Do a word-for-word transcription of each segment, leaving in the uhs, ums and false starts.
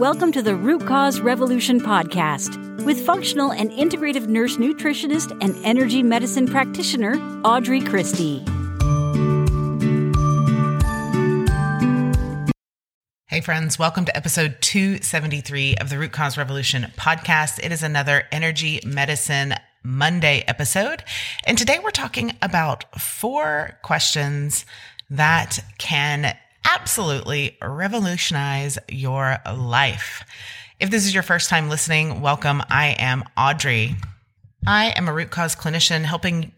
Welcome to the Root Cause Revolution podcast with functional and integrative nurse nutritionist and energy medicine practitioner, Audrey Christie. Hey friends, welcome to episode two seventy-three of the Root Cause Revolution podcast. It is another Energy Medicine Monday episode. And today we're talking about four questions that can absolutely revolutionize your life. If this is your first time listening, welcome. I am Audrey. I am a root cause clinician helping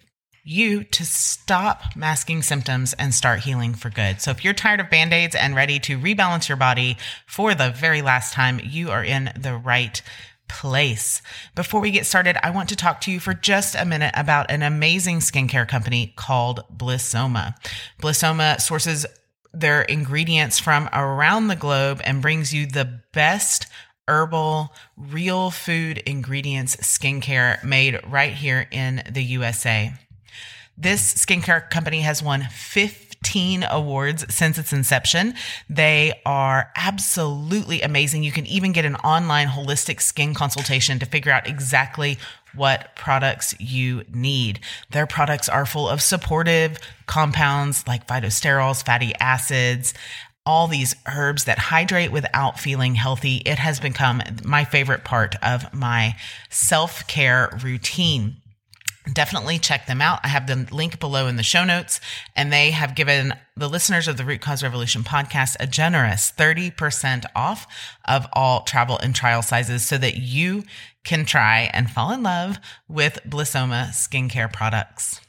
you to stop masking symptoms and start healing for good. So if you're tired of Band-Aids and ready to rebalance your body for the very last time, you are in the right place. Before we get started, I want to talk to you for just a minute about an amazing skincare company called Blissoma. Blissoma sources their ingredients from around the globe and brings you the best herbal, real food ingredients skincare made right here in the U S A. This skincare company has won fifteen awards since its inception. They are absolutely amazing. You can even get an online holistic skin consultation to figure out exactly what products you need. Their products are full of supportive compounds like phytosterols, fatty acids, all these herbs that hydrate without feeling healthy. It has become my favorite part of my self-care routine. Definitely check them out. I have the link below in the show notes, and they have given the listeners of the Root Cause Revolution podcast a generous thirty percent off of all travel and trial sizes so that you can try and fall in love with Blissoma skincare products.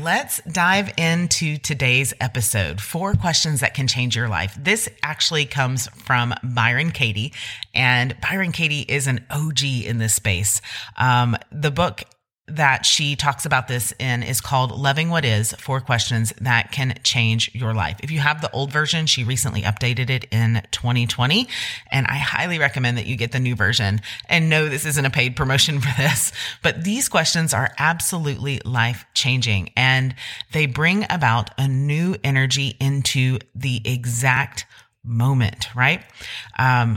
Let's dive into today's episode, four questions that can change your life. This actually comes from Byron Katie, and Byron Katie is an O G in this space. Um, the book that she talks about this in is called Loving What Is, Four Questions That Can Change Your Life. If you have the old version, she recently updated it in twenty twenty, and I highly recommend that you get the new version. And no, this isn't a paid promotion for this, but these questions are absolutely life-changing, and they bring about a new energy into the exact moment, right? Um,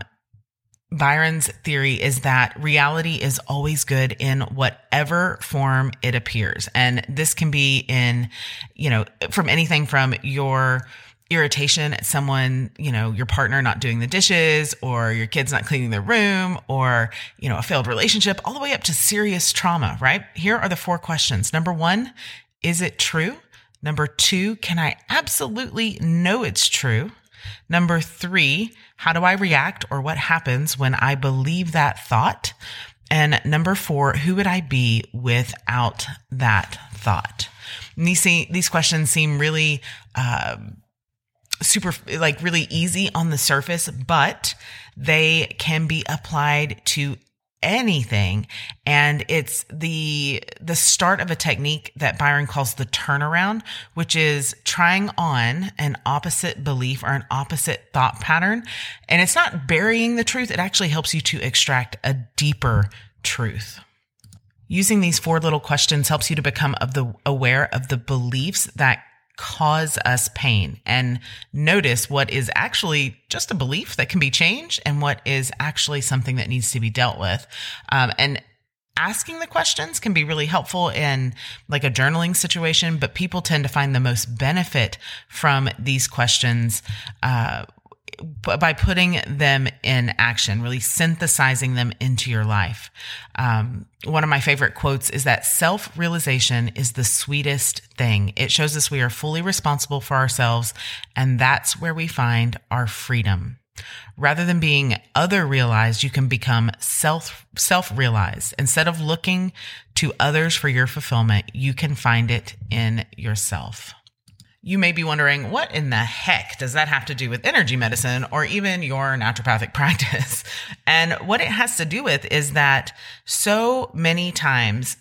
Byron's theory is that reality is always good in whatever form it appears. And this can be in, you know, from anything from your irritation at someone, you know, your partner not doing the dishes or your kids not cleaning their room or, you know, a failed relationship, all the way up to serious trauma, right? Here are the four questions. Number one, is it true? Number two, can I absolutely know it's true? Number three, how do I react or what happens when I believe that thought? And number four, who would I be without that thought? And these, these questions seem really uh, super, like really easy on the surface, but they can be applied to anything. And it's the, the start of a technique that Byron calls the turnaround, which is trying on an opposite belief or an opposite thought pattern. And it's not burying the truth. It actually helps you to extract a deeper truth. Using these four little questions helps you to become of the aware of the beliefs that cause us pain and notice what is actually just a belief that can be changed and what is actually something that needs to be dealt with. Um, and asking the questions can be really helpful in like a journaling situation, but people tend to find the most benefit from these questions uh, by putting them in action, really synthesizing them into your life. Um, one of my favorite quotes is that self-realization is the sweetest thing. It shows us we are fully responsible for ourselves, and that's where we find our freedom. Rather than being other-realized, you can become self, self-realized. Instead of looking to others for your fulfillment, you can find it in yourself. You may be wondering, what in the heck does that have to do with energy medicine or even your naturopathic practice? And what it has to do with is that so many times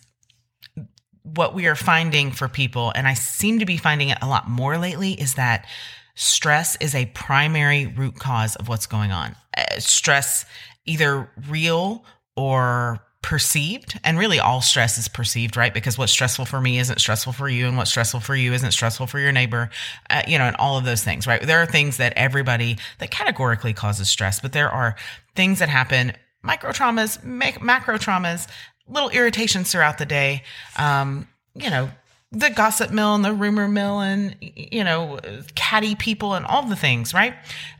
what we are finding for people, and I seem to be finding it a lot more lately, is that stress is a primary root cause of what's going on. Uh, stress, either real or perceived, and really all stress is perceived, right? Because what's stressful for me isn't stressful for you, and what's stressful for you isn't stressful for your neighbor, uh, you know, and all of those things, right? There are things that everybody, that categorically causes stress, but there are things that happen, micro traumas, mac- macro traumas, little irritations throughout the day, um, you know, the gossip mill and the rumor mill and, you know, catty people and all the things, right?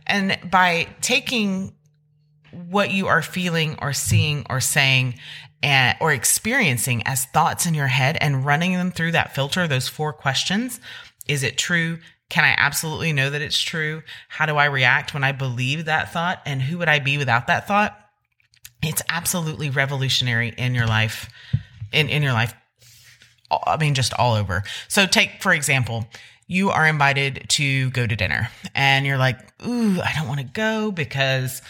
And by taking what you are feeling or seeing or saying and, or experiencing as thoughts in your head and running them through that filter, those four questions. Is it true? Can I absolutely know that it's true? How do I react when I believe that thought? And who would I be without that thought? It's absolutely revolutionary in your life, in, in your life. I mean, just all over. So take, for example, you are invited to go to dinner and you're like, ooh, I don't want to go because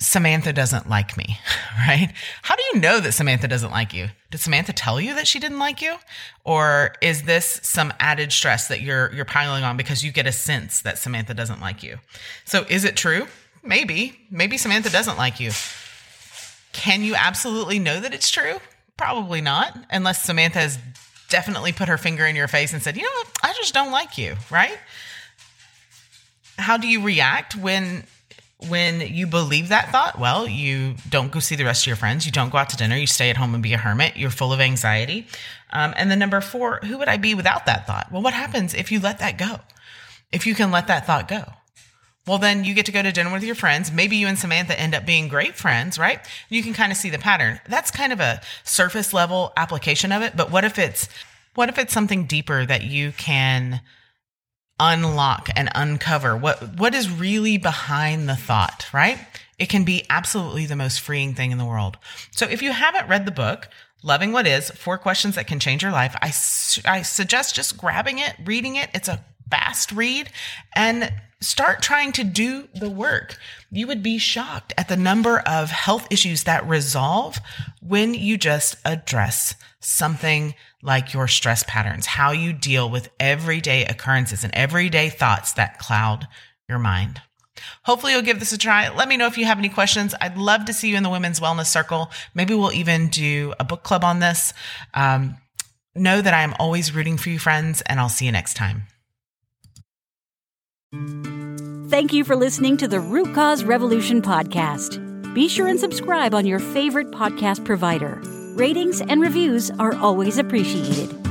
Samantha doesn't like me, right? How do you know that Samantha doesn't like you? Did Samantha tell you that she didn't like you? Or is this some added stress that you're you're piling on because you get a sense that Samantha doesn't like you? So is it true? Maybe. Maybe Samantha doesn't like you. Can you absolutely know that it's true? Probably not, unless Samantha has definitely put her finger in your face and said, you know what? I just don't like you, right? How do you react when... When you believe that thought? Well, you don't go see the rest of your friends. You don't go out to dinner. You stay at home and be a hermit. You're full of anxiety. Um, and then number four, who would I be without that thought? Well, what happens if you let that go? If you can let that thought go? Well, then you get to go to dinner with your friends. Maybe you and Samantha end up being great friends, right? You can kind of see the pattern. That's kind of a surface level application of it. But what if it's, what if it's something deeper that you can unlock and uncover? What, what is really behind the thought, right? It can be absolutely the most freeing thing in the world. So if you haven't read the book, Loving What Is, Four Questions That Can Change Your Life, I, su- I suggest just grabbing it, reading it. It's a fast read and start trying to do the work. You would be shocked at the number of health issues that resolve when you just address something like your stress patterns, how you deal with everyday occurrences and everyday thoughts that cloud your mind. Hopefully you'll give this a try. Let me know if you have any questions. I'd love to see you in the Women's Wellness Circle. Maybe we'll even do a book club on this. Um, know that I'm always rooting for you, friends, and I'll see you next time. Thank you for listening to the Root Cause Revolution podcast. Be sure and subscribe on your favorite podcast provider. Ratings and reviews are always appreciated.